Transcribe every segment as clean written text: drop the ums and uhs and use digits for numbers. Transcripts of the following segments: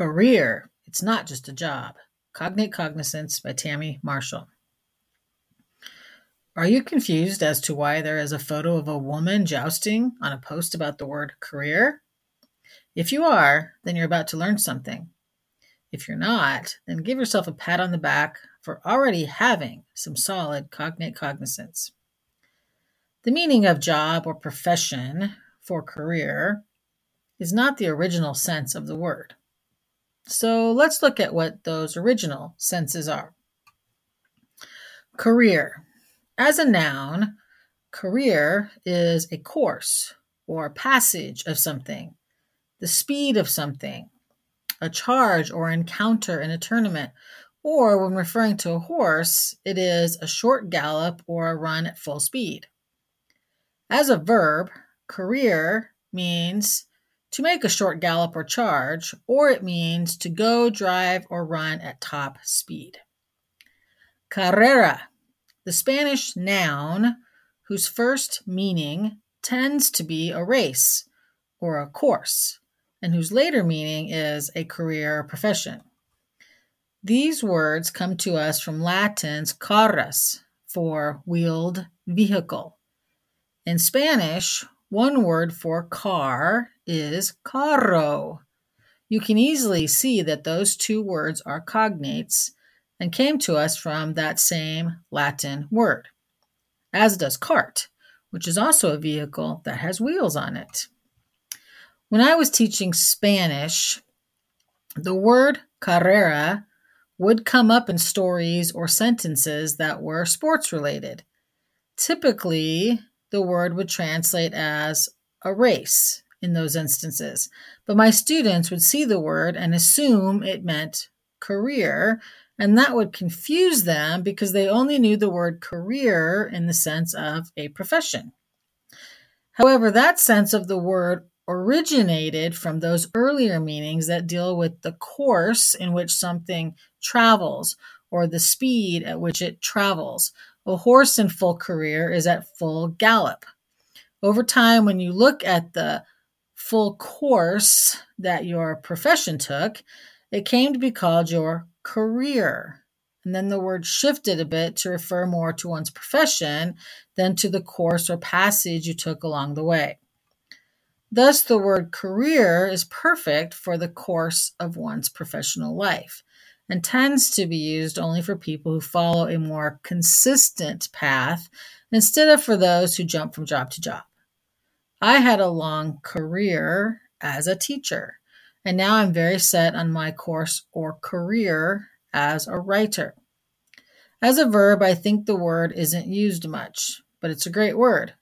Career. It's not just a job. Cognate Cognizance by Tammy Marshall. Are you confused as to why there is a photo of a woman jousting on a post about the word career? If you are, then you're about to learn something. If you're not, then give yourself a pat on the back for already having some solid cognate cognizance. The meaning of job or profession for career is not the original sense of the word. So let's look at what those original senses are. Career. As a noun, career is a course or passage of something, the speed of something, a charge or encounter in a tournament, or when referring to a horse, it is a short gallop or a run at full speed. As a verb, career means to make a short gallop or charge, or it means to go, drive, or run at top speed. Carrera. The Spanish noun whose first meaning tends to be a race or a course, and whose later meaning is a career or profession. These words come to us from Latin's carrus, for wheeled vehicle. In Spanish, one word for car is carro. You can easily see that those two words are cognates and came to us from that same Latin word, as does cart, which is also a vehicle that has wheels on it. When I was teaching Spanish, the word carrera would come up in stories or sentences that were sports related. Typically, the word would translate as a race in those instances, but my students would see the word and assume it meant career, and that would confuse them because they only knew the word career in the sense of a profession. However, that sense of the word originated from those earlier meanings that deal with the course in which something travels or the speed at which it travels. A horse in full career is at full gallop. Over time, when you look at the full course that your profession took, it came to be called your career, and then the word shifted a bit to refer more to one's profession than to the course or passage you took along the way. Thus, the word career is perfect for the course of one's professional life and tends to be used only for people who follow a more consistent path instead of for those who jump from job to job. I had a long career as a teacher, and now I'm very set on my course or career as a writer. As a verb, I think the word isn't used much, but it's a great word.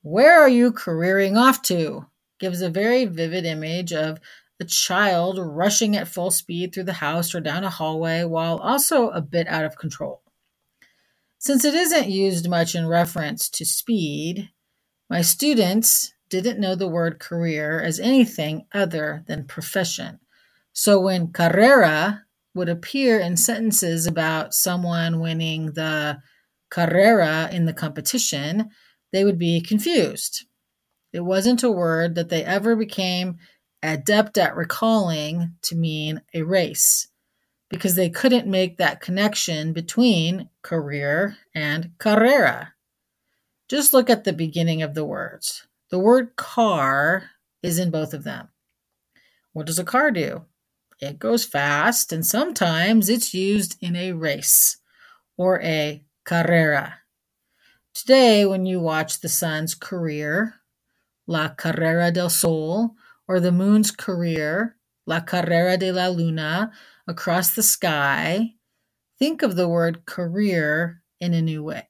Where are you careering off to? Gives a very vivid image of a child rushing at full speed through the house or down a hallway while also a bit out of control. Since it isn't used much in reference to speed, my students didn't know the word career as anything other than profession. So when carrera would appear in sentences about someone winning the carrera in the competition, they would be confused. It wasn't a word that they ever became adept at recalling to mean a race, because they couldn't make that connection between career and carrera. Just look at the beginning of the words. The word car is in both of them. What does a car do? It goes fast, and sometimes it's used in a race or a carrera. Today, when you watch the sun's career, la carrera del sol, or the moon's career, la carrera de la luna, across the sky, think of the word career in a new way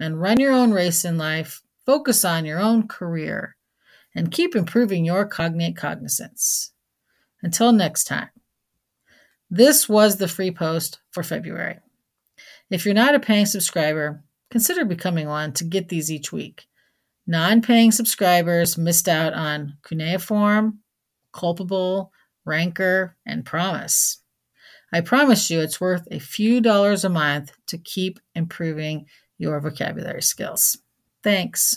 and run your own race in life. Focus on your own career and keep improving your cognate cognizance. Until next time, this was the free post for February. If you're not a paying subscriber, consider becoming one to get these each week. Non-paying subscribers missed out on cuneiform, culpable, rancor, and promise. I promise you it's worth a few dollars a month to keep improving your vocabulary skills. Thanks.